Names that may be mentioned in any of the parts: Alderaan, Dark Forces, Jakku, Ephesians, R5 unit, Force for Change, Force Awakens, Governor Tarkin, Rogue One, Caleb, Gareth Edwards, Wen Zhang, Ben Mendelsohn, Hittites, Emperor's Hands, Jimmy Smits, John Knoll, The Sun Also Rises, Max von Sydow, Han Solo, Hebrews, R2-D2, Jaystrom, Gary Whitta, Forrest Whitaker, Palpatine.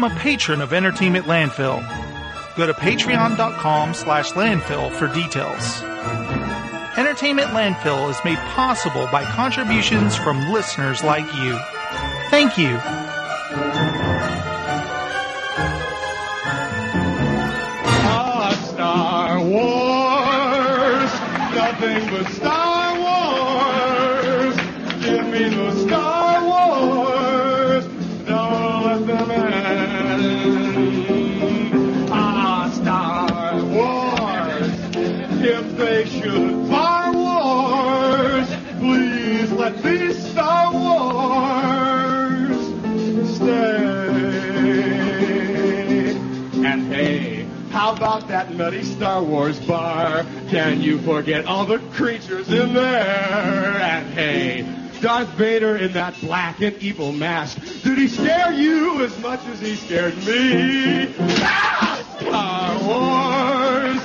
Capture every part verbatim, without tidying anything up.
become a patron of Entertainment Landfill. Go to patreon.com slash landfill for details. Entertainment Landfill is made possible by contributions from listeners like you. Thank you. Ah, Star Wars, nothing but Star Wars. Give me the Star Wars, don't let them end. Ah, Star Wars, if they should fire wars, please let these Star Wars stay. And hey, how about that nutty Star Wars bar? Can you forget all the creatures in there? And hey, Darth Vader in that black and evil mask, did he scare you as much as he scared me? Ah, Star Wars,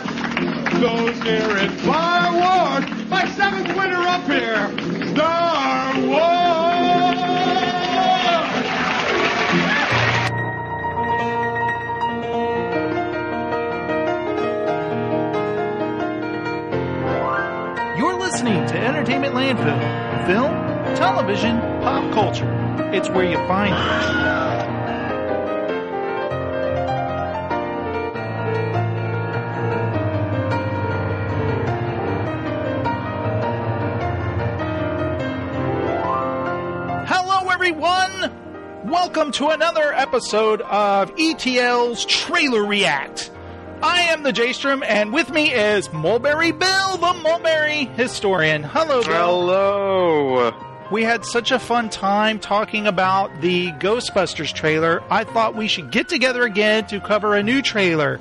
those near it far wars, my seventh winner up here, Star Wars! You're listening to Entertainment Landfill. Film, television, pop culture. It's where you find it. Hello, everyone! Welcome to another episode of E T L's Trailer React. I am the Jaystrom, and with me is Mulberry Bill, the Mulberry historian. Hello, Bill. Hello. We had such a fun time talking about the Ghostbusters trailer. I thought we should get together again to cover a new trailer.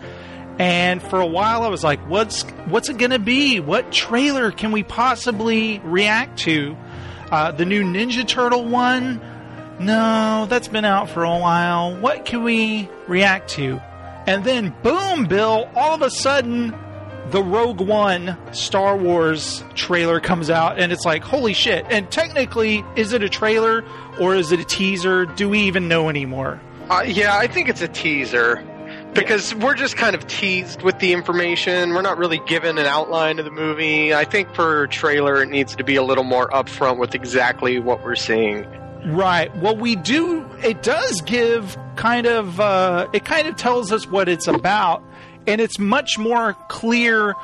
And for a while, I was like, what's what's it going to be? What trailer can we possibly react to? Uh, the new Ninja Turtle one? No, that's been out for a while. What can we react to? And then, boom, Bill, all of a sudden, the Rogue One Star Wars trailer comes out, and it's like, holy shit. And technically, is it a trailer or is it a teaser? Do we even know anymore? Uh, yeah, I think it's a teaser, because yeah. We're just kind of teased with the information. We're not really given an outline of the movie. I think for a trailer, it needs to be a little more upfront with exactly what we're seeing. Right. Well, we do. It does give kind of. Uh, it kind of tells us what it's about, and it's much more clear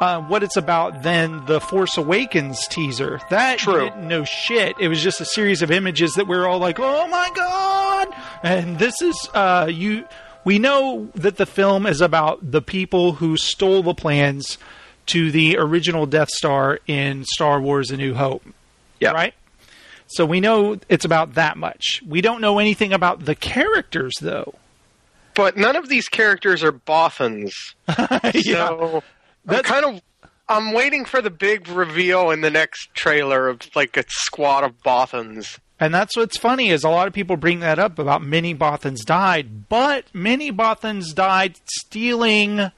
uh, what it's about than the Force Awakens teaser. That True. Didn't know shit. It was just a series of images that we we're all like, "Oh my god!" And this is uh, you. We know that the film is about the people who stole the plans to the original Death Star in Star Wars: A New Hope. Yeah. Right. So we know it's about that much. We don't know anything about the characters, though. But none of these characters are Bothans. yeah. So that's I'm kind of, I'm waiting for the big reveal in the next trailer of like a squad of Bothans. And that's what's funny is a lot of people bring that up about many Bothans died, but many Bothans died stealing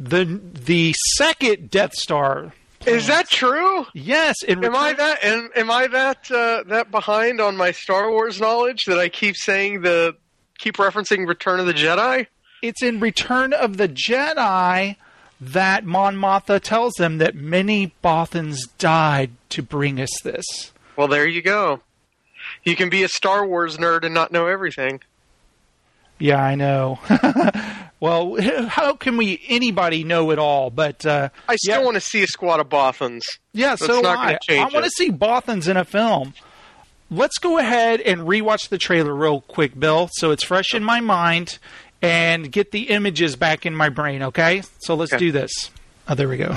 the the second Death Star. Plans. Is that true? Yes. In return- am I that? Am, am I that uh, that behind on my Star Wars knowledge that I keep saying the keep referencing Return of the Jedi? It's in Return of the Jedi that Mon Mothma tells them that many Bothans died to bring us this. Well, there you go. You can be a Star Wars nerd and not know everything. Yeah, I know. Well, how can we anybody know it all? But uh, I still yeah. want to see a squad of Bothans. Yeah, so, so it's not I. Change I want to see Bothans in a film. Let's go ahead and rewatch the trailer real quick, Bill, so it's fresh in my mind and get the images back in my brain. Okay, so let's okay. do this. Oh, there we go.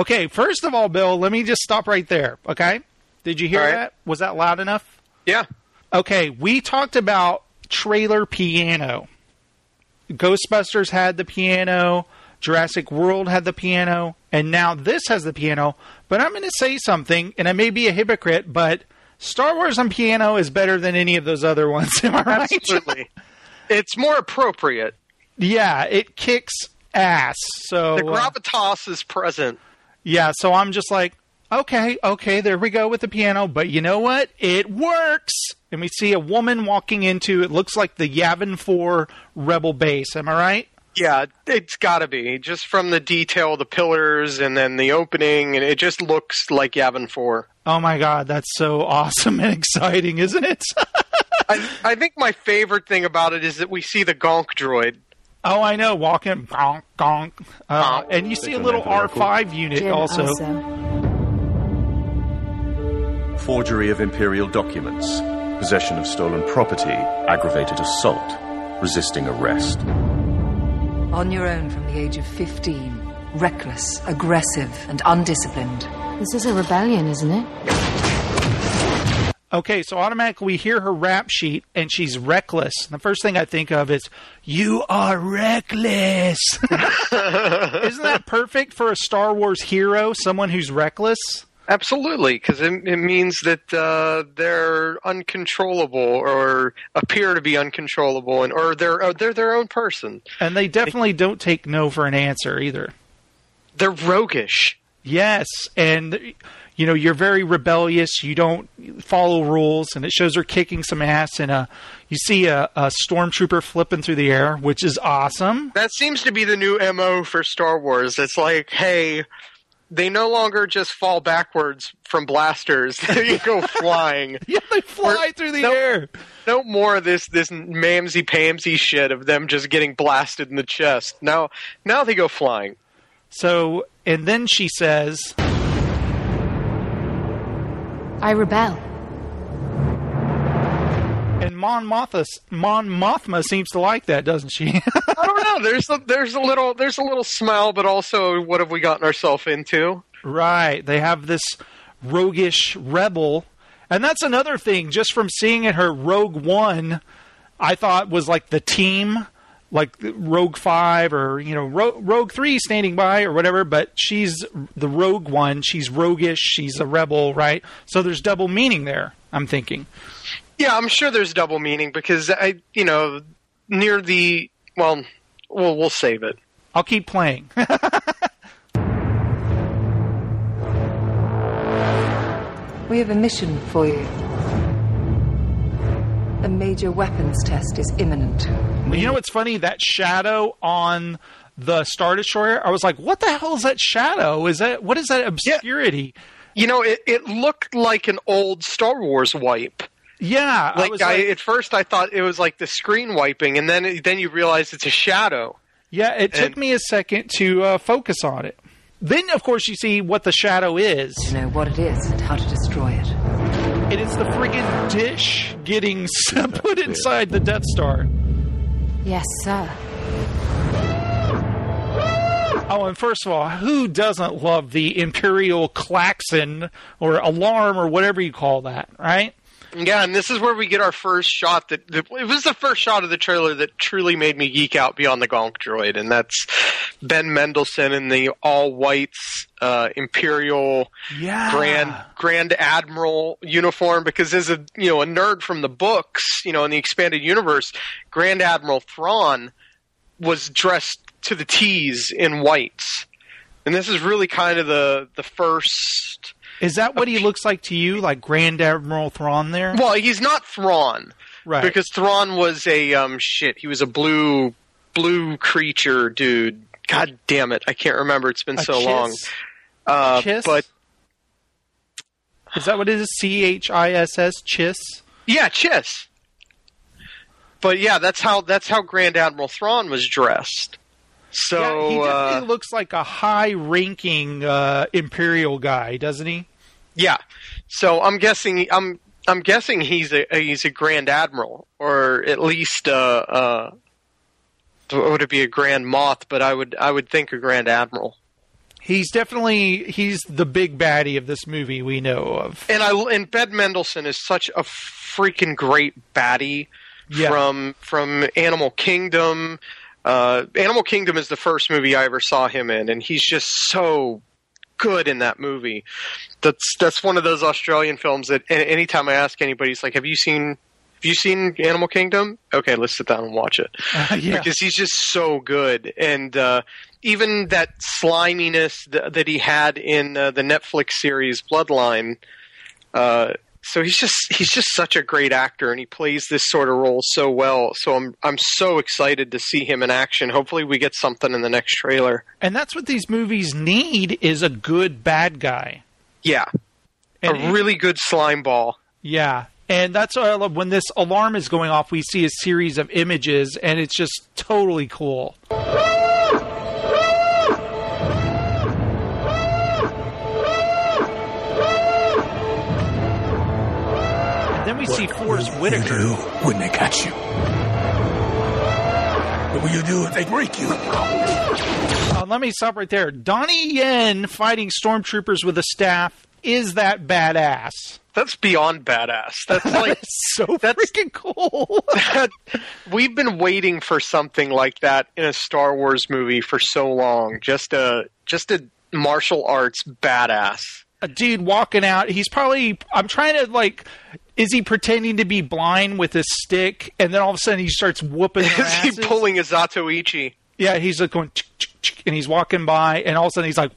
Okay, first of all, Bill, let me just stop right there. Okay, did you hear right. that? Was that loud enough? Yeah. Okay, we talked about trailer piano. Ghostbusters had the piano, Jurassic World had the piano, and now this has the piano. But I'm going to say something, and I may be a hypocrite, but Star Wars on piano is better than any of those other ones, am I right? Absolutely. It's more appropriate. Yeah, it kicks ass. So the gravitas uh, is present. Yeah, so I'm just like, okay, okay, there we go with the piano, but you know what? It works! And we see a woman walking into, it looks like the Yavin four rebel base, am I right? Yeah, it's gotta be. Just from the detail, the pillars, and then the opening, and it just looks like Yavin four. Oh my god, that's so awesome and exciting, isn't it? I, I think my favorite thing about it is that we see the gonk droid. Oh, I know, walking, gonk, gonk. Uh, and you see a little R five unit also. also. Forgery of imperial documents, possession of stolen property, aggravated assault, resisting arrest. On your own from the age of fifteen. Reckless, aggressive, and undisciplined. This is a rebellion, isn't it? Okay, so automatically we hear her rap sheet, and she's reckless. And the first thing I think of is, you are reckless! Isn't that perfect for a Star Wars hero, someone who's reckless? Absolutely, because it, it means that uh, they're uncontrollable or appear to be uncontrollable, and or they're or they're their own person. And they definitely they, don't take no for an answer either. They're roguish. Yes, and you know you're very rebellious. You don't follow rules, and it shows her kicking some ass. And a you see a, a stormtrooper flipping through the air, which is awesome. That seems to be the new M O for Star Wars. It's like, hey. They no longer just fall backwards from blasters. They go flying. Yeah, they fly or, through the no, air. No more of this this mamsy-pamsy shit of them just getting blasted in the chest. Now, now they go flying. So, and then she says... I rebel. And Mon Mothma, Mon Mothma seems to like that, doesn't she? I don't know. There's a, there's a little there's a little smile, but also what have we gotten ourselves into? Right. They have this roguish rebel, and that's another thing. Just from seeing it, her Rogue One, I thought was like the team, like Rogue Five or you know Ro- Rogue Three standing by or whatever. But she's the Rogue One. She's roguish. She's a rebel, right? So there's double meaning there, I'm thinking. Yeah, I'm sure there's double meaning because, I, you know, near the... Well, well, we'll save it. I'll keep playing. We have a mission for you. A major weapons test is imminent. You know what's funny? That shadow on the Star Destroyer, I was like, what the hell is that shadow? Is that what is that obscurity? Yeah. You know, it, it looked like an old Star Wars wipe. Yeah, like I, was I like, at first I thought it was like the screen wiping, and then then you realize it's a shadow. Yeah, it and, took me a second to uh, focus on it. Then, of course, you see what the shadow is. You know what it is and how to destroy it. And it's the friggin' dish getting put inside the Death Star. Yes, sir. Oh, and first of all, who doesn't love the Imperial klaxon or alarm or whatever you call that, right? Yeah, and this is where we get our first shot. That, that it was the first shot of the trailer that truly made me geek out beyond the gonk droid, and that's Ben Mendelsohn in the all-whites uh, Imperial yeah. Grand Grand Admiral uniform. Because as a you know a nerd from the books, you know in the expanded universe, Grand Admiral Thrawn was dressed to the T's in whites, and this is really kind of the the first. Is that what he looks like to you, like Grand Admiral Thrawn there? Well, he's not Thrawn. Right. Because Thrawn was a, um, shit, he was a blue, blue creature dude. God damn it, I can't remember, it's been a so Chiss. long. Uh, Chiss? But... Is that what it is? C H I S S? Chiss? Yeah, Chiss. But yeah, that's how, that's how Grand Admiral Thrawn was dressed. So yeah, he definitely uh, looks like a high-ranking uh, Imperial guy, doesn't he? Yeah. So I'm guessing I'm I'm guessing he's a he's a Grand Admiral, or at least uh, uh, would it be a Grand Moth? But I would I would think a Grand Admiral. He's definitely he's the big baddie of this movie we know of. And I and Ben Mendelsohn is such a freaking great baddie yeah. from from Animal Kingdom. Uh, Animal Kingdom is the first movie I ever saw him in, and he's just so good in that movie. That's that's one of those Australian films that any, anytime I ask anybody, it's like, have you seen Have you seen Animal Kingdom? Okay, let's sit down and watch it. Uh, yeah. Because he's just so good. And uh, even that sliminess th- that he had in uh, the Netflix series Bloodline. Uh, so he's just he's just such a great actor, and he plays this sort of role so well. So I'm I'm so excited to see him in action. Hopefully we get something in the next trailer. And that's what these movies need, is a good bad guy. Yeah. And a really good slime ball. Yeah. And that's what I love. When this alarm is going off, we see a series of images, and it's just totally cool. And then we what see Forrest Whitaker. You do when they catch you? What will you do if they break you? Uh, let me stop right there. Donnie Yen fighting stormtroopers with a staff is that badass. That's beyond badass. That's like that so that's, freaking cool. that, we've been waiting for something like that in a Star Wars movie for so long. Just a just a martial arts badass. A dude walking out. He's probably. I'm trying to like. Is he pretending to be blind with his stick, and then all of a sudden he starts whooping their asses? Is he pulling a Zatoichi? Yeah, he's like going, and he's walking by, and all of a sudden he's like,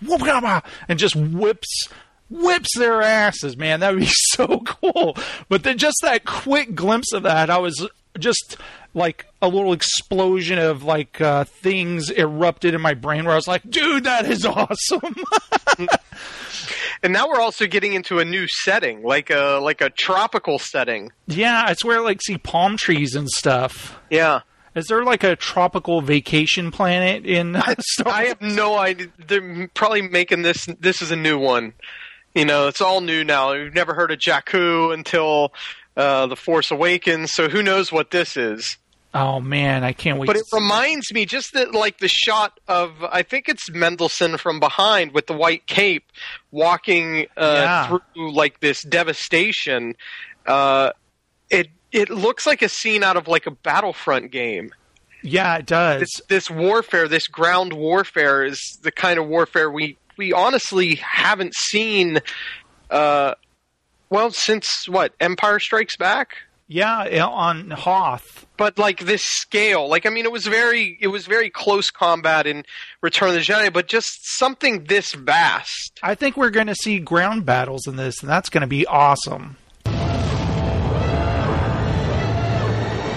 and just whips. Whips their asses, man. That would be so cool. But then just that quick glimpse of that, I was just like a little explosion of like uh, things erupted in my brain where I was like, dude, that is awesome. And now we're also getting into a new setting, like a like a tropical setting. Yeah, it's where I like see palm trees and stuff. Yeah. Is there like a tropical vacation planet in I, Star Wars? I have no idea. They're probably making this. This is a new one. You know, it's all new now. We've never heard of Jakku until uh, The Force Awakens, so who knows what this is. Oh, man, I can't wait. But it reminds me just that, like, the shot of, I think it's Mendelsohn from behind with the white cape walking uh, yeah. through, like, this devastation. Uh, it it looks like a scene out of, like, a Battlefront game. Yeah, it does. This, this warfare, this ground warfare is the kind of warfare we... We honestly haven't seen, uh, well, since, what, Empire Strikes Back? Yeah, on Hoth. But, like, this scale. Like, I mean, it was very it was very close combat in Return of the Jedi, but just something this vast. I think we're going to see ground battles in this, and that's going to be awesome.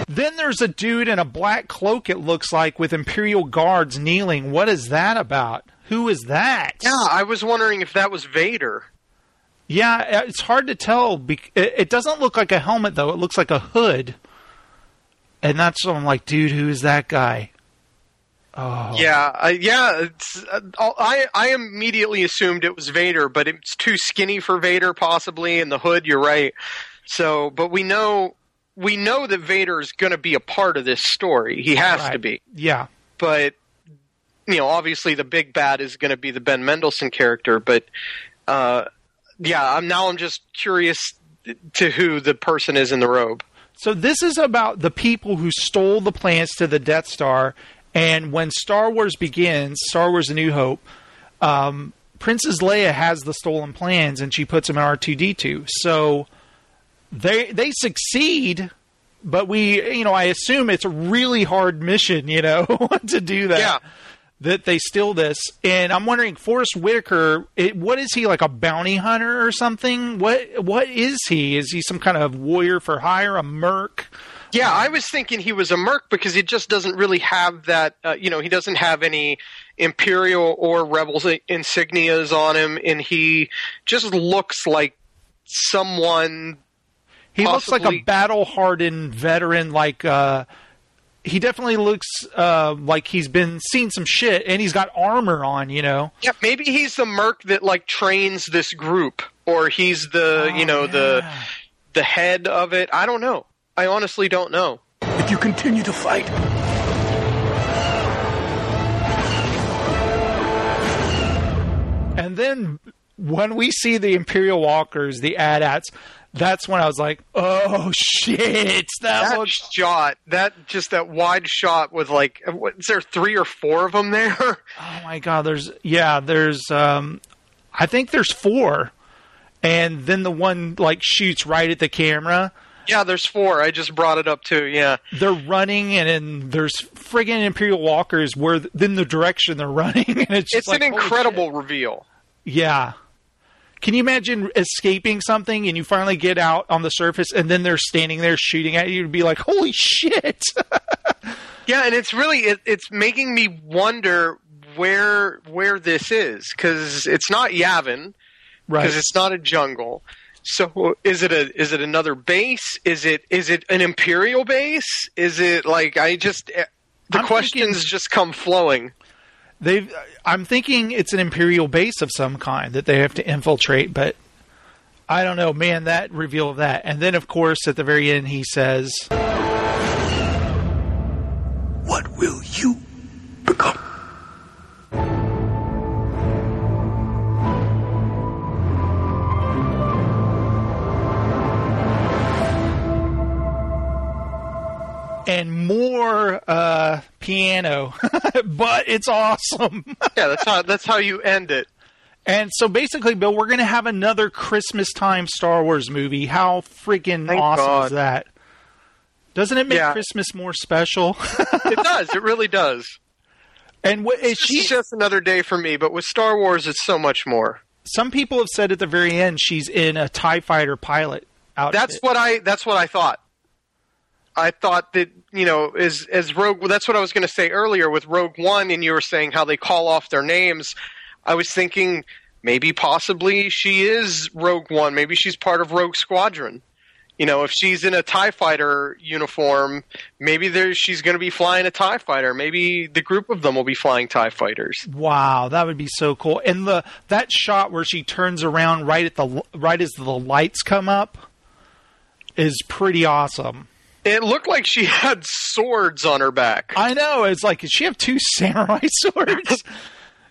Then there's a dude in a black cloak, it looks like, with Imperial guards kneeling. What is that about? Who is that? Yeah, I was wondering if that was Vader. Yeah, it's hard to tell. It doesn't look like a helmet, though. It looks like a hood. And that's when I'm like, dude, who is that guy? Oh. Yeah, I, yeah. It's, I, I immediately assumed it was Vader, but it's too skinny for Vader, possibly, and the hood, you're right. So, but we know, we know that Vader is going to be a part of this story. He has right. to be. Yeah. But... You know, obviously the big bad is going to be the Ben Mendelsohn character, but uh, yeah, I'm now I'm just curious to who the person is in the robe. So this is about the people who stole the plans to the Death Star, and when Star Wars begins, Star Wars A New Hope, um, Princess Leia has the stolen plans, and she puts them in R two D two. So they they succeed. But we, you know, I assume it's a really hard mission, you know, to do that. Yeah. That they steal this, and I'm wondering, Forrest Whitaker, it, what is he, like a bounty hunter or something? What what is he? Is he some kind of warrior for hire, a merc? Yeah, um, I was thinking he was a merc because he just doesn't really have that. Uh, you know, he doesn't have any Imperial or Rebels insignias on him, and he just looks like someone. He possibly... looks like a battle-hardened veteran, like. Uh, He definitely looks uh, like he's been seeing some shit, and he's got armor on, you know? Yeah, maybe he's the merc that, like, trains this group, or he's the, oh, you know, yeah. the the head of it. I don't know. I honestly don't know. If you continue to fight, and then when we see the Imperial Walkers, the A T A Ts, that's when I was like, "Oh shit!" That, that looks... shot, that just that wide shot with like, what, is there three or four of them there? Oh my god! There's yeah, there's um, I think there's four, and then the one like shoots right at the camera, Yeah, there's four. I just brought it up too. Yeah, they're running, and then there's friggin' Imperial walkers where th- in the direction they're running, and it's just it's like, an incredible shit. reveal. Yeah, can you imagine escaping something and you finally get out on the surface, and then they're standing there shooting at you? You'd be like, holy shit! Yeah, and it's really it, it's making me wonder where where this is, because it's not Yavin, right? Because it's not a jungle. So is it a is it another base? Is it is it an Imperial base? Is it like I just the I'm questions thinking, just come flowing. They've I'm thinking it's an Imperial base of some kind that they have to infiltrate, but I don't know, man, that reveal of that. And then of course at the very end he says, "What will you become?" And more uh, piano, but it's awesome. Yeah, that's how that's how you end it. And so basically, Bill, we're going to have another Christmas time Star Wars movie. How freaking Thank awesome God. is that? Doesn't it make yeah. Christmas more special? It does. It really does. And what, it's she, just, just another day for me, but with Star Wars, it's so much more. Some people have said at the very end she's in a TIE Fighter pilot outfit. That's what I. That's what I thought. I thought that, you know, as, as Rogue... Well, that's what I was going to say earlier with Rogue One, and you were saying how they call off their names. I was thinking maybe possibly she is Rogue One. Maybe she's part of Rogue Squadron. You know, if she's in a TIE Fighter uniform, maybe there she's going to be flying a TIE Fighter. Maybe the group of them will be flying TIE Fighters. Wow, that would be so cool. And the that shot where she turns around right at the right as the lights come up is pretty awesome. It looked like she had swords on her back. I know. It's like, did she have two samurai swords?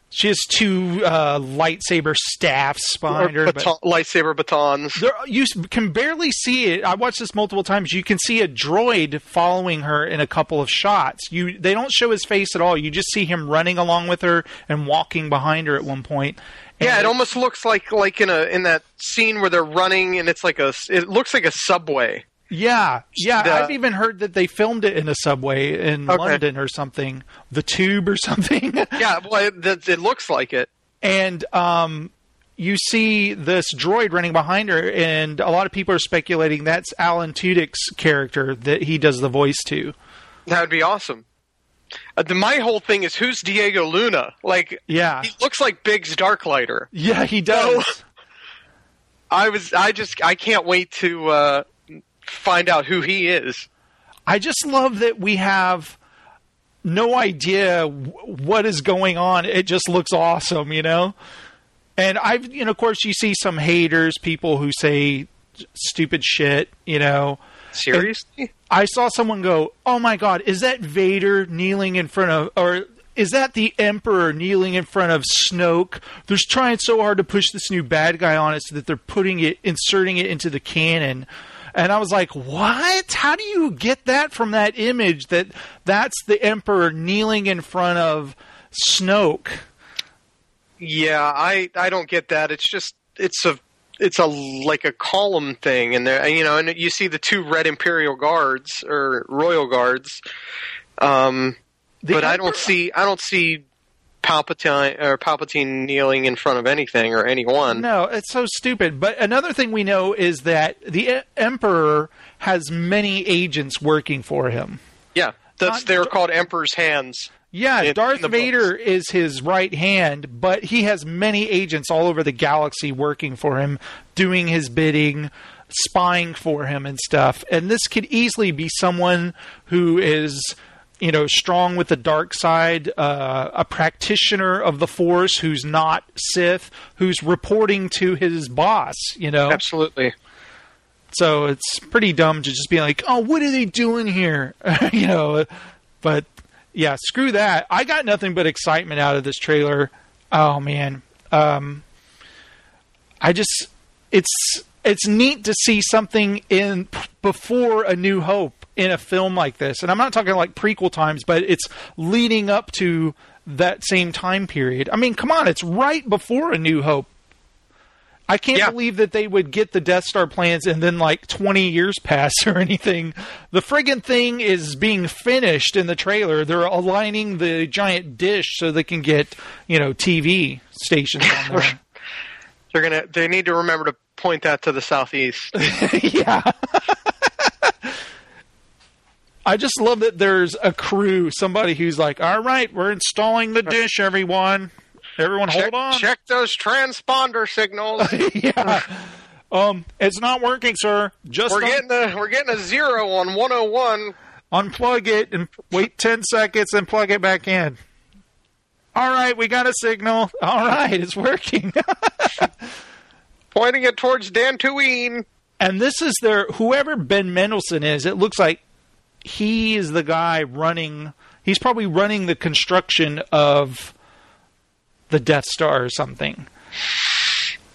She has two uh, lightsaber staffs behind or her. Baton- but lightsaber batons. There, you can barely see it. I watched this multiple times. You can see a droid following her in a couple of shots. You They don't show his face at all. You just see him running along with her and walking behind her at one point. And yeah, it almost looks like like in a in that scene where they're running, and it's like a it looks like a subway. Yeah, yeah. The, I've even heard that they filmed it in a subway in okay. London or something, the Tube or something. Yeah, well, it, it looks like it. And um, you see this droid running behind her, and a lot of people are speculating that's Alan Tudyk's character that he does the voice to. That would be awesome. Uh, the, my whole thing is, who's Diego Luna? Like, yeah. He looks like Biggs Darklighter. Yeah, he does. So, I was, I just, I can't wait to. Uh, find out who he is. I just love that we have no idea w- what is going on. It just looks awesome, you know? And I've, you know, of course you see some haters, people who say stupid shit, you know. Seriously? And I saw someone go, oh my God, is that Vader kneeling in front of, or is that the Emperor kneeling in front of Snoke? They're trying so hard to push this new bad guy on us that they're putting it, inserting it into the canon. And I was like, what? How do you get that from that image that that's the Emperor kneeling in front of Snoke? Yeah, I, I don't get that. It's just it's a it's a like a column thing, and there you know, and you see the two red Imperial guards or royal guards. Um, but Emperor- I don't see I don't see Palpatine or Palpatine kneeling in front of anything or anyone. No, it's so stupid. But another thing we know is that the e- Emperor has many agents working for him. Yeah, that's, they're called Emperor's Hands. Yeah, in, Darth in Vader books. Is his right hand, but he has many agents all over the galaxy working for him, doing his bidding, spying for him and stuff. And this could easily be someone who is... you know, strong with the dark side, uh, a practitioner of the Force who's not Sith, who's reporting to his boss, you know? Absolutely. So it's pretty dumb to just be like, oh, what are they doing here? You know, but yeah, screw that. I got nothing but excitement out of this trailer. Oh, man. Um, I just, it's, it's neat to see something in before A New Hope. In a film like this, and I'm not talking like prequel times, but it's leading up to that same time period. I mean, come on, it's right before A New Hope. I can't yeah. believe that they would get the Death Star plans and then like twenty years pass or anything. The friggin' thing is being finished in the trailer. They're aligning the giant dish so they can get, you know, T V stations on there. They're gonna. They need to remember to point that to the southeast. yeah. I just love that there's a crew, somebody who's like, all right, we're installing the dish, everyone. Everyone check, hold on. Check those transponder signals. yeah. Um, it's not working, sir. Just we're, un- getting a, we're getting a zero on one oh one. Unplug it and wait ten seconds and plug it back in. All right, we got a signal. All right, it's working. Pointing it towards Dantooine. And this is their, whoever Ben Mendelsohn is, it looks like, he is the guy running... He's probably running the construction of the Death Star or something.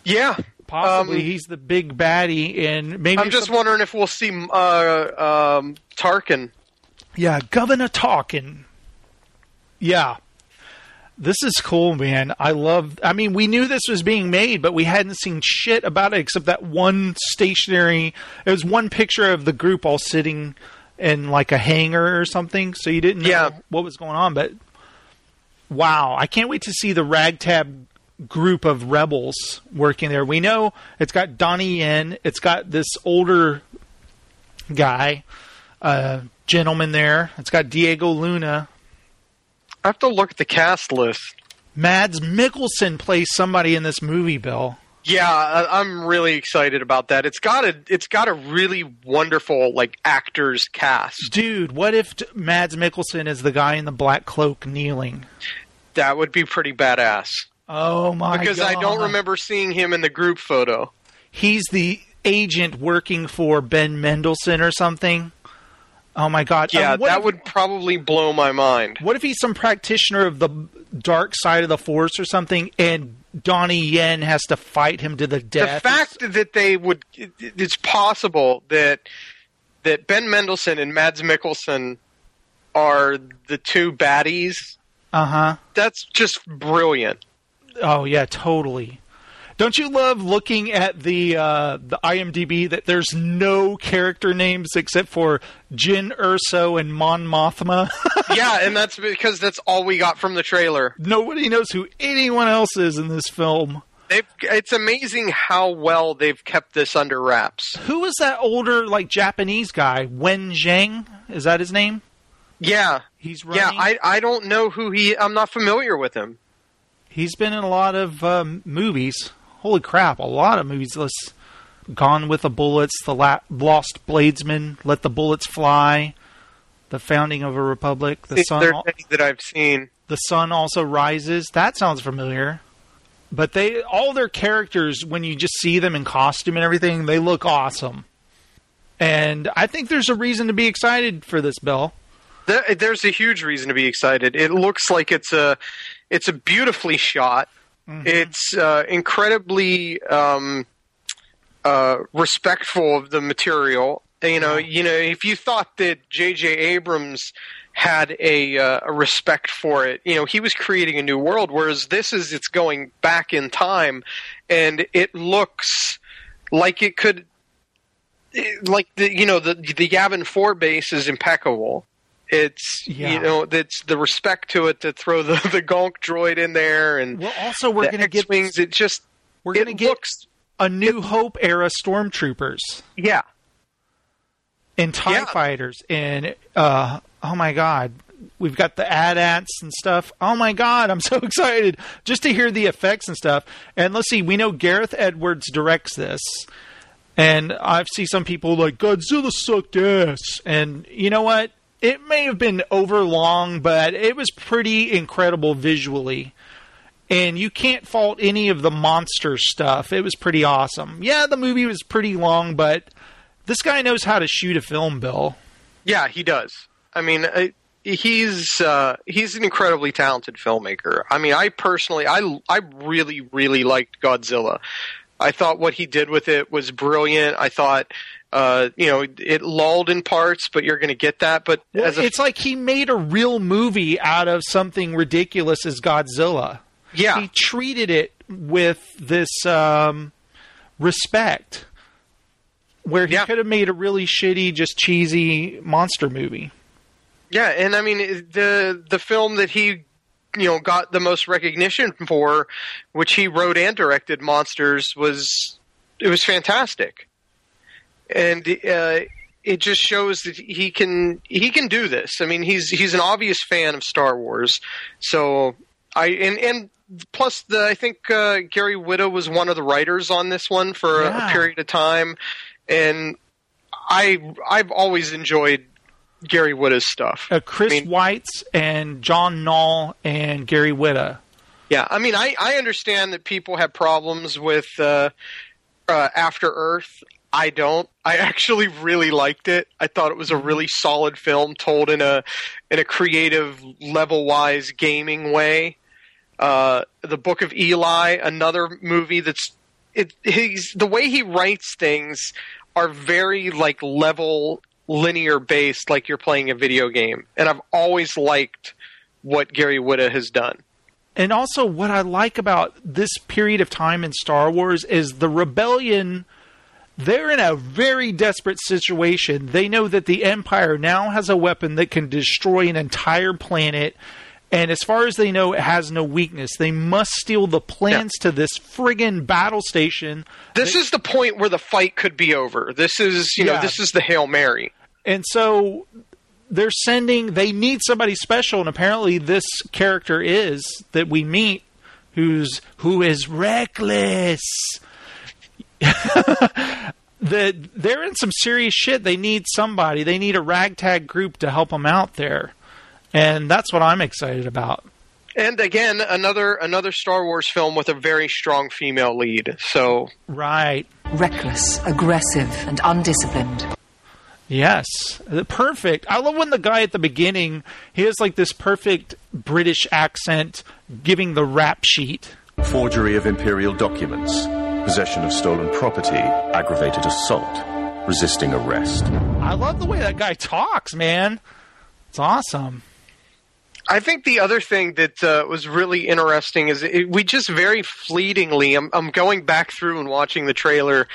Yeah. Possibly um, he's the big baddie in... Maybe I'm just something. wondering if we'll see uh, um, Tarkin. Yeah, Governor Tarkin. Yeah. This is cool, man. I love... I mean, we knew this was being made, but we hadn't seen shit about it except that one stationary... It was one picture of the group all sitting... in like a hangar or something, so you didn't know yeah. what was going on. But wow, I can't wait to see the ragtag group of rebels working there. We know it's got Donnie Yen, it's got this older guy, uh, gentleman there. It's got Diego Luna. I have to look at the cast list. Mads Mikkelsen plays somebody in this movie, Bill. Yeah, I'm really excited about that. It's got a it's got a really wonderful like actors cast. Dude, what if Mads Mikkelsen is the guy in the black cloak kneeling? That would be pretty badass. Oh my because god. Because I don't remember seeing him in the group photo. He's the agent working for Ben Mendelsohn or something. Oh my god. Yeah, um, that if, would probably blow my mind. What if he's some practitioner of the dark side of the Force or something, and Donnie Yen has to fight him to the death? The fact is, that they would – it's possible that that Ben Mendelsohn and Mads Mikkelsen are the two baddies. Uh-huh. That's just brilliant. Oh, yeah, totally. Don't you love looking at the uh, the I M D B that there's no character names except for Jyn Erso and Mon Mothma? yeah, and that's because that's all we got from the trailer. Nobody knows who anyone else is in this film. They've, it's amazing how well they've kept this under wraps. Who is that older, like, Japanese guy? Wen Zhang? Is that his name? Yeah. He's running? Yeah, I, I don't know who he... I'm not familiar with him. He's been in a lot of um, movies... Holy crap, a lot of movies. Let's, Gone with the Bullets, The La- Lost Bladesman, Let the Bullets Fly, The Founding of a Republic, The Sun al- that I've seen. The Sun Also Rises. That sounds familiar. But they all their characters, when you just see them in costume and everything, they look awesome. And I think there's a reason to be excited for this, Bill. There, there's a huge reason to be excited. It looks like it's a it's a beautifully shot. Mm-hmm. It's uh, incredibly um, uh, respectful of the material. You know, you know, if you thought that J J Abrams had a, uh, a respect for it, you know, he was creating a new world, whereas this is it's going back in time, and it looks like it could, like the you know the the Yavin four base is impeccable. It's yeah. you know that's the respect to it to throw the, the gonk droid in there, and well, also we're going to get wings. It just we're going to get looks, a New it, Hope era stormtroopers, yeah, and TIE yeah. fighters, and uh, oh my god, we've got the A T A Ts and stuff. Oh my god, I'm so excited just to hear the effects and stuff. And let's see, we know Gareth Edwards directs this. And I've seen some people like Godzilla sucked ass, and you know what? It may have been overlong, but it was pretty incredible visually. And you can't fault any of the monster stuff. It was pretty awesome. Yeah, the movie was pretty long, but this guy knows how to shoot a film, Bill. Yeah, he does. I mean, he's uh, he's an incredibly talented filmmaker. I mean, I personally, I, I really, really liked Godzilla. I thought what he did with it was brilliant. I thought... Uh, you know, it lulled in parts, but you're going to get that. But well, as a it's f- like he made a real movie out of something ridiculous as Godzilla. Yeah. He treated it with this um, respect. Where he yeah. could have made a really shitty, just cheesy monster movie. Yeah, and I mean, the the film that he, you know, got the most recognition for, which he wrote and directed, Monsters, was it was fantastic. And uh, it just shows that he can he can do this. I mean, he's he's an obvious fan of Star Wars. So I and and plus the I think uh, Gary Whitta was one of the writers on this one for yeah. a, a period of time. And I, I've always enjoyed Gary Whitta's stuff. Uh, Chris I mean, Weitz and John Knoll and Gary Whitta. Yeah, I mean, I, I understand that people have problems with uh, uh, After Earth. I don't. I actually really liked it. I thought it was a really solid film told in a in a creative, level-wise gaming way. Uh, The Book of Eli, another movie that's It, he's, the way he writes things are very like level, linear based, like you're playing a video game. And I've always liked what Gary Whitta has done. And also what I like about this period of time in Star Wars is the rebellion. They're in a very desperate situation. They know that the Empire now has a weapon that can destroy an entire planet. And as far as they know, it has no weakness. They must steal the plans yeah. to this friggin' battle station. This that, is the point where the fight could be over. This is, you yeah. know, this is the Hail Mary. And so they're sending, they need somebody special. And apparently this character is, that we meet, who's, who is reckless. the, they're in some serious shit. They need somebody. They need a ragtag group to help them out there. And that's what I'm excited about. And again, another another Star Wars film with a very strong female lead. So right. Reckless, aggressive, and undisciplined. Yes. Perfect. I love when the guy at the beginning, he has like this perfect British accent giving the rap sheet. Forgery of imperial documents, possession of stolen property, aggravated assault, resisting arrest. I love the way that guy talks, man. It's awesome. I think the other thing that uh, was really interesting is it, we just very fleetingly, I'm, I'm going back through and watching the trailer,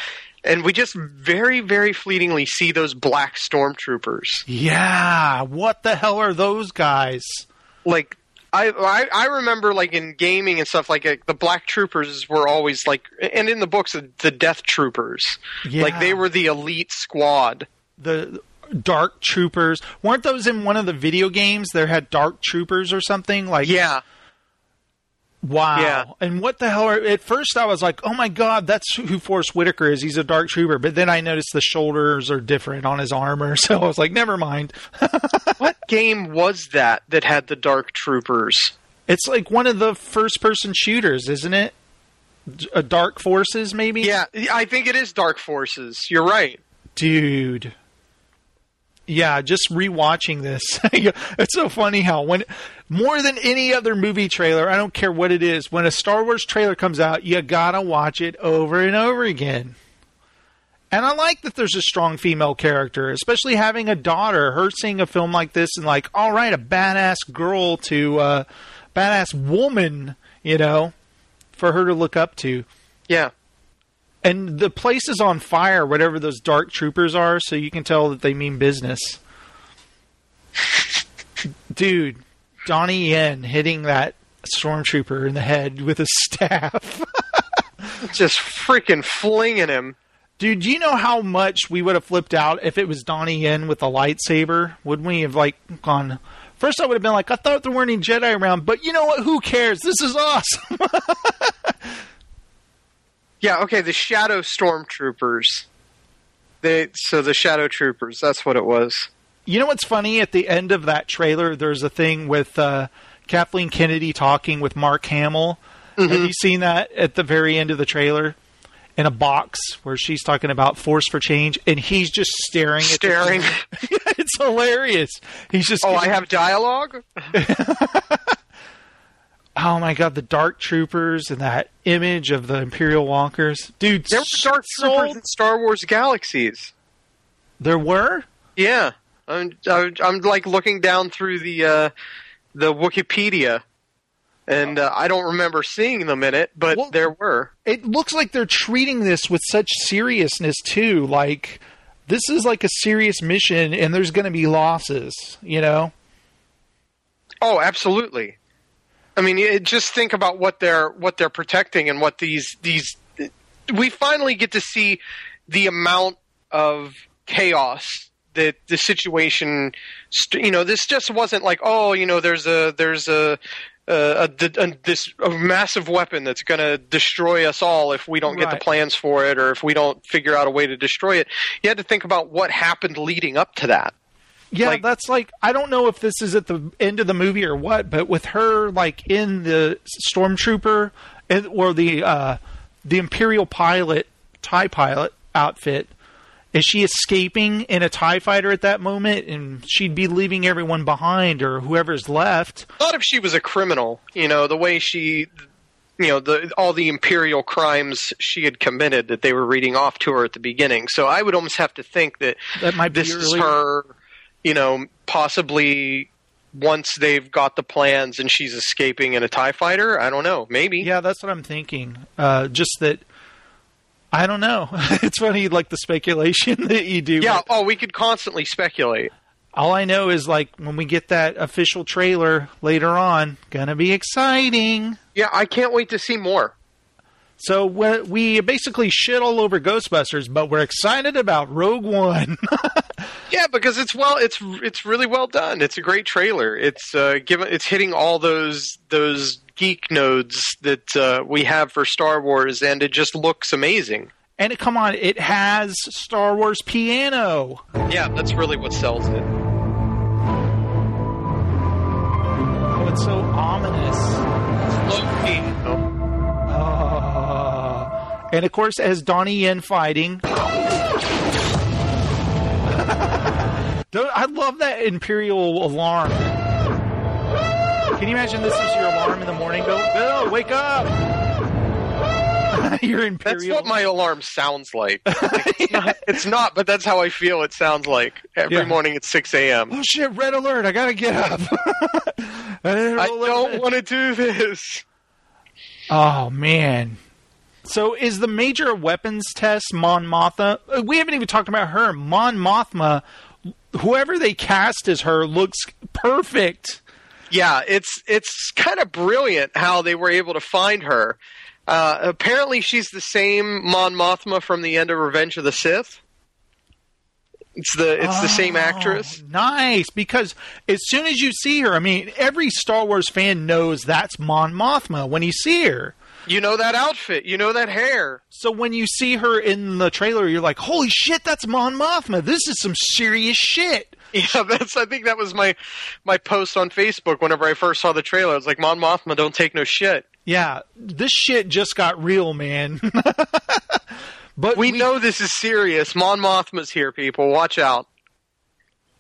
and we just very, very fleetingly see those black stormtroopers. Yeah. What the hell are those guys? Like, I, I, I remember, like, in gaming and stuff, like, uh, the black troopers were always, like, and in the books, the death troopers. Yeah. Like, they were the elite squad. The... Dark troopers. Weren't those in one of the video games? There had dark troopers or something like yeah. Wow. Yeah. And what the hell are, at first I was like, oh my God, that's who Forrest Whitaker is. He's a dark trooper. But then I noticed the shoulders are different on his armor. So I was like, never mind. What game was that that had the dark troopers? It's like one of the first person shooters, isn't it? A Dark Forces maybe? Yeah. I think it is Dark Forces. You're right. Dude. Yeah, just rewatching this. It's so funny how when more than any other movie trailer, I don't care what it is, when a Star Wars trailer comes out, you gotta watch it over and over again. And I like that there's a strong female character, especially having a daughter, her seeing a film like this and like, all right, a badass girl to a uh, badass woman, you know, for her to look up to. Yeah. And the place is on fire, whatever those dark troopers are, so you can tell that they mean business. Dude, Donnie Yen hitting that stormtrooper in the head with a staff. Just freaking flinging him. Dude, do you know how much we would have flipped out if it was Donnie Yen with a lightsaber? Wouldn't we have, like, gone... First, I would have been like, I thought there weren't any Jedi around, but you know what? Who cares? This is awesome. Yeah, okay, the Shadow Stormtroopers. They so the Shadow Troopers, that's what it was. You know what's funny? At the end of that trailer, there's a thing with uh, Kathleen Kennedy talking with Mark Hamill. Mm-hmm. Have you seen that at the very end of the trailer? In a box where she's talking about Force for Change, and he's just staring. Staring. At the It's hilarious. He's just. Oh, getting... I have dialogue? Oh my God, the dark troopers and that image of the Imperial walkers. Dude, there were dark sold. troopers in Star Wars Galaxies. There were? Yeah. I'm, I'm, I'm like looking down through the, uh, the Wikipedia. And uh, I don't remember seeing them in it, but well, there were. It looks like they're treating this with such seriousness, too. Like, this is like a serious mission, and there's going to be losses, you know? Oh, absolutely. I mean, it, just think about what they're what they're protecting and what these these... We finally get to see the amount of chaos that the situation... You know, this just wasn't like, oh, you know, there's a there's a... Uh, a, a, this a massive weapon that's going to destroy us all if we don't get right. the plans for it, or if we don't figure out a way to destroy it. You had to think about what happened leading up to that. Yeah, like, that's like, I don't know if this is at the end of the movie or what, but with her like in the stormtrooper or the uh, the Imperial pilot, TIE pilot outfit, is she escaping in a TIE fighter at that moment? And she'd be leaving everyone behind, or whoever's left. Not if she was a criminal, you know, the way she, you know, the, all the Imperial crimes she had committed that they were reading off to her at the beginning. So I would almost have to think that, that might this be is her, you know, possibly once they've got the plans and she's escaping in a TIE fighter. I don't know. Maybe. Yeah, that's what I'm thinking. Uh, just that. I don't know. It's funny, like, the speculation that you do. Yeah, with. Oh, we could constantly speculate. All I know is, like, when we get that official trailer later on, gonna be exciting. Yeah, I can't wait to see more. So we're, we basically shit all over Ghostbusters, but we're excited about Rogue One. Yeah, because it's well, it's it's really well done. It's a great trailer. It's uh, given, it's hitting all those those. geek nodes that uh, we have for Star Wars, and it just looks amazing. And it, come on, it has Star Wars piano. Yeah, that's really what sells it. Oh, it's so ominous. It's low piano. Uh, and of course, as Donnie Yen fighting. Don't, I love that Imperial alarm. Can you imagine this is your alarm in the morning? Bill, Bill, wake up! You're Imperial. That's what my alarm sounds like. It's, not, it's not, but that's how I feel it sounds like. Every yeah. morning at six a.m. Oh shit, red alert, I gotta get up. I, I don't want to do this. Oh man. So is the major weapons test Mon Mothma? We haven't even talked about her. Mon Mothma, whoever they cast as her, looks perfect. Yeah, it's it's kind of brilliant how they were able to find her. Uh, apparently, she's the same Mon Mothma from the end of Revenge of the Sith. It's the it's oh, the same actress. Nice, because as soon as you see her, I mean, every Star Wars fan knows that's Mon Mothma when you see her. You know that outfit. You know that hair. So when you see her in the trailer, you're like, holy shit, that's Mon Mothma. This is some serious shit. Yeah, that's. I think that was my my post on Facebook whenever I first saw the trailer. I was like, Mon Mothma don't take no shit. Yeah, this shit just got real, man. But we, we know this is serious. Mon Mothma's here, people. Watch out.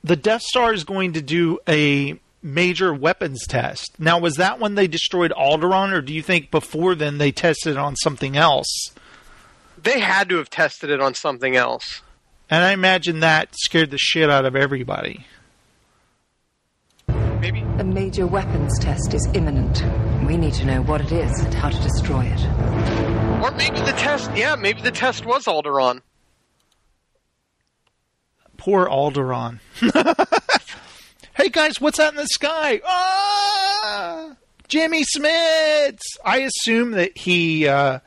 The Death Star is going to do a major weapons test. Now, was that when they destroyed Alderaan, or do you think before then they tested it on something else? They had to have tested it on something else. And I imagine that scared the shit out of everybody. Maybe. A major weapons test is imminent. We need to know what it is and how to destroy it. Or maybe the test, yeah, maybe the test was Alderaan. Poor Alderaan. Hey guys, what's out in the sky? Ah! Jimmy Smits! I assume that he uh,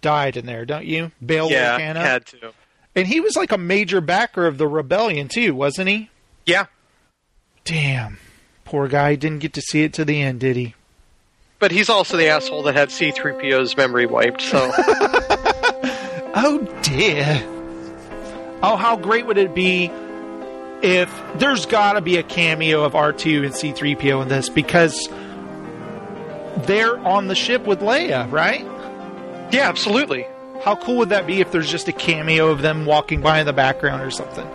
died in there, don't you? Bail yeah, Organa? Had to. And he was like a major backer of the rebellion, too, wasn't he? Yeah. Damn. Poor guy didn't get to see it to the end, did he? But he's also the asshole that had C three P O's memory wiped, so... Oh, dear. Oh, how great would it be if... There's gotta be a cameo of R two and C three P O in this, because they're on the ship with Leia, right? Yeah, absolutely. How cool would that be if there's just a cameo of them walking by in the background or something?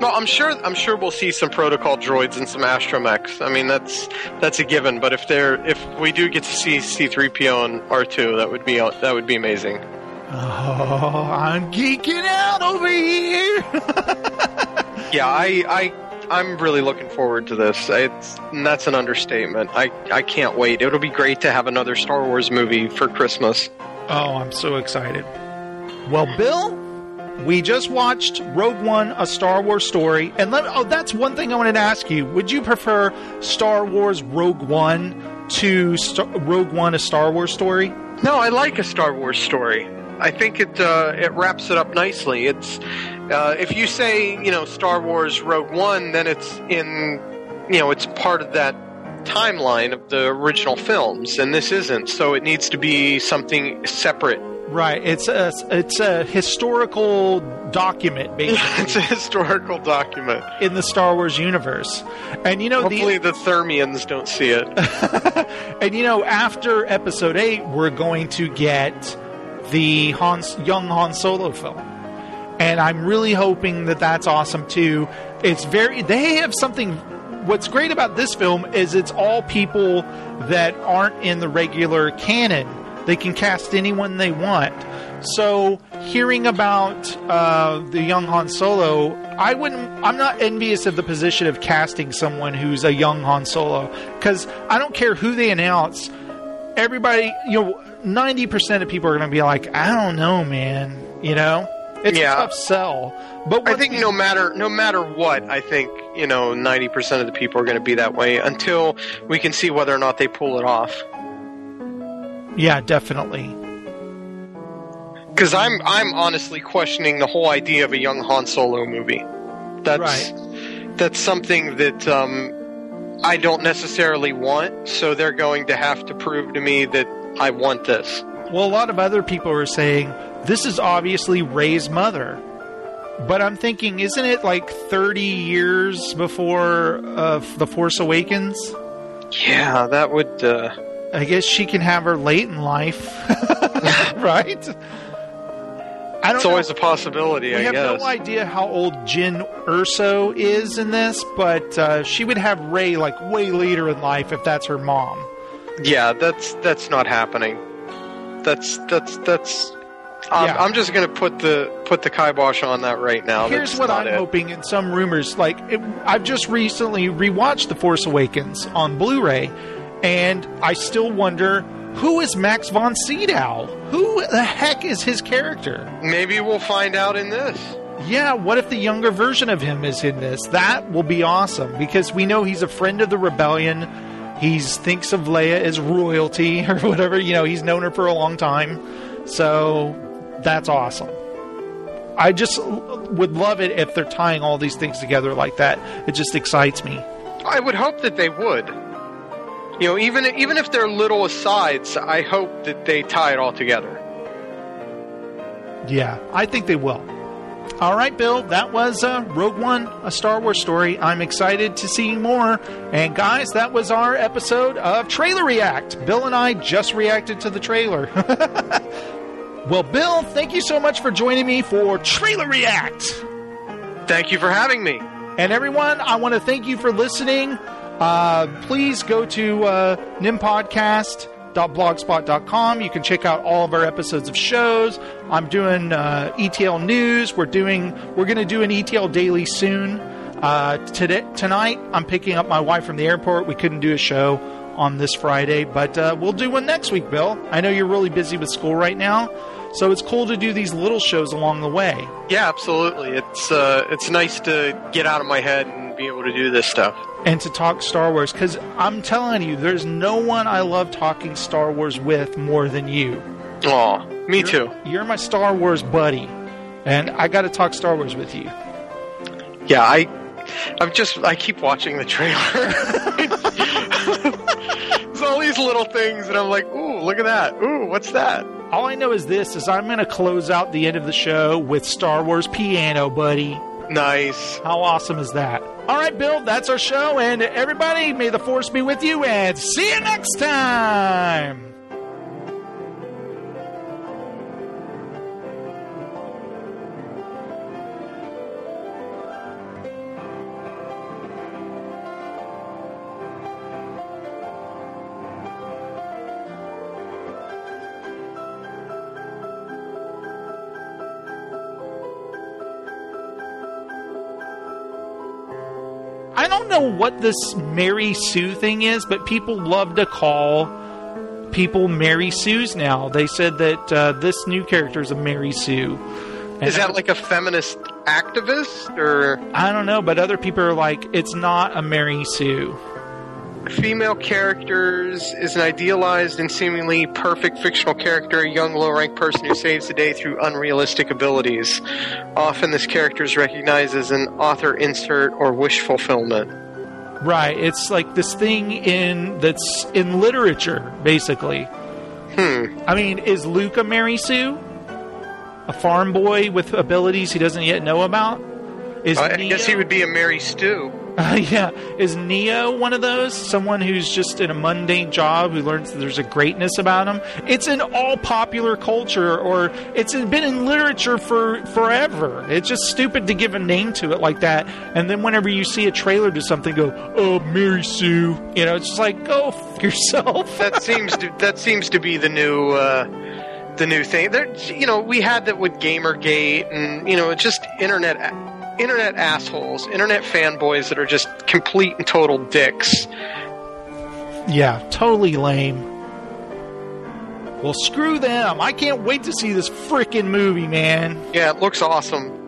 No, I'm sure. I'm sure we'll see some protocol droids and some astromechs. I mean, that's that's a given. But if they're if we do get to see C three P O and R two, that would be that would be amazing. Oh, I'm geeking out over here. Yeah, I I I'm really looking forward to this. It's that's an understatement. I, I can't wait. It'll be great to have another Star Wars movie for Christmas. Oh, I'm so excited. Well, Bill, we just watched Rogue One, A Star Wars Story. And let, oh, that's one thing I wanted to ask you. Would you prefer Star Wars Rogue One to Star, Rogue One, A Star Wars Story? No, I like A Star Wars Story. I think it uh, it wraps it up nicely. It's uh, if you say, you know, Star Wars Rogue One, then it's in, you know, it's part of that timeline of the original films, and this isn't, so it needs to be something separate. Right. It's a it's a historical document, basically. It's a historical document in the Star Wars universe, and you know, hopefully the, the Thermians don't see it. And you know, after Episode Eight, we're going to get the Han, young Han Solo film. And I'm really hoping that that's awesome too. It's very, they have something, what's great about this film is it's all people that aren't in the regular canon. They can cast anyone they want. So hearing about uh, the young Han Solo, I wouldn't, I'm not envious of the position of casting someone who's a young Han Solo, because I don't care who they announce, everybody, you know, ninety percent of people are going to be like, I don't know, man, you know, it's yeah. a tough sell. But I think no matter, no matter what, I think, you know, ninety percent of the people are going to be that way until we can see whether or not they pull it off. Yeah, definitely. Cause I'm, I'm honestly questioning the whole idea of a young Han Solo movie. That's, right. that's something that, um, I don't necessarily want. So they're going to have to prove to me that I want this. Well, a lot of other people are saying, this is obviously Rey's mother. But I'm thinking, isn't it like thirty years before uh, The Force Awakens? Yeah, that would... Uh... I guess she can have her late in life. Right? I don't it's know. always a possibility, we I guess. We have no idea how old Jyn Erso is in this, but uh, she would have Rey like way later in life if that's her mom. Yeah, that's that's not happening. That's that's that's. Um, yeah. I'm just gonna put the put the kibosh on that right now. Here's that's what I'm it. hoping, and some rumors. Like it, I've just recently rewatched The Force Awakens on Blu-ray, and I still wonder who is Max von Sydow. Who the heck is his character? Maybe we'll find out in this. Yeah, what if the younger version of him is in this? That will be awesome because we know he's a friend of the rebellion. He thinks of Leia as royalty or whatever. You know, he's known her for a long time. So that's awesome. I just would love it if they're tying all these things together like that. It just excites me. I would hope that they would. You know, even, even if they're little asides, I hope that they tie it all together. Yeah, I think they will. All right, Bill, that was uh, Rogue One, A Star Wars Story. I'm excited to see more. And guys, that was our episode of Trailer React. Bill and I just reacted to the trailer. Well, Bill, thank you so much for joining me for Trailer React. Thank you for having me. And everyone, I want to thank you for listening. Uh, please go to uh, nimpodcast dot blogspot dot com. You can check out all of our episodes of shows. I'm doing uh, E T L news. We're doing we're going to do an E T L daily soon. Uh, today tonight, I'm picking up my wife from the airport. We couldn't do a show on this Friday, but uh, we'll do one next week, Bill. I know you're really busy with school right now, so it's cool to do these little shows along the way. Yeah, absolutely. It's uh, it's nice to get out of my head and be able to do this stuff. And to talk Star Wars, because I'm telling you, there's no one I love talking Star Wars with more than you. Aw, me you're, too. You're my Star Wars buddy, and I got to talk Star Wars with you. Yeah, I, I'm just, I keep watching the trailer. There's all these little things, and I'm like, ooh, look at that. Ooh, what's that? All I know is this, is I'm going to close out the end of the show with Star Wars Piano Buddy. Nice. How awesome is that? All right, Bill, that's our show. And everybody, may the Force be with you. And see you next time. I don't know what this Mary Sue thing is, but people love to call people Mary Sues now. They said that uh, this new character is a Mary Sue. And is that like a feminist activist, or I don't know, but other people are like, it's not a Mary Sue. Female characters is an idealized and seemingly perfect fictional character, a young low-rank person who saves the day through unrealistic abilities. Often this character is recognized as an author insert or wish fulfillment. Right, it's like this thing in that's in literature, basically. Hmm. I mean, is Luke a Mary Sue? A farm boy with abilities he doesn't yet know about? Is uh, I Neo? guess he would be a Mary Stew. Uh, yeah. Is Neo one of those? Someone who's just in a mundane job who learns that there's a greatness about him? It's in all popular culture, or it's been in literature for forever. It's just stupid to give a name to it like that. And then whenever you see a trailer to something, go, oh, Mary Sue. You know, it's just like, go f yourself. that seems to, that seems to be the new... Uh... the new thing. There, you know, we had that with Gamergate, and, you know, it's just internet internet assholes, internet fanboys that are just complete and total dicks. Yeah, totally lame. Well, screw them. I can't wait to see this freaking movie, man. Yeah, it looks awesome.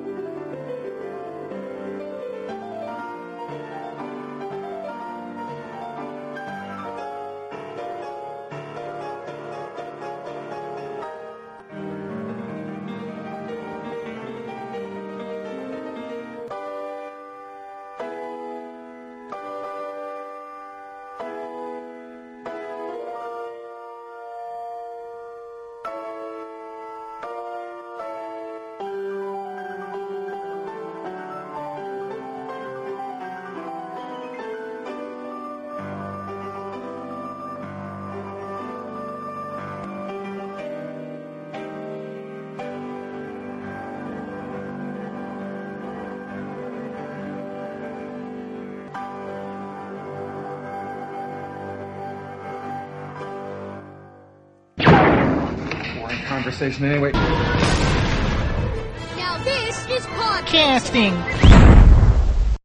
Conversation anyway. Now this is podcasting.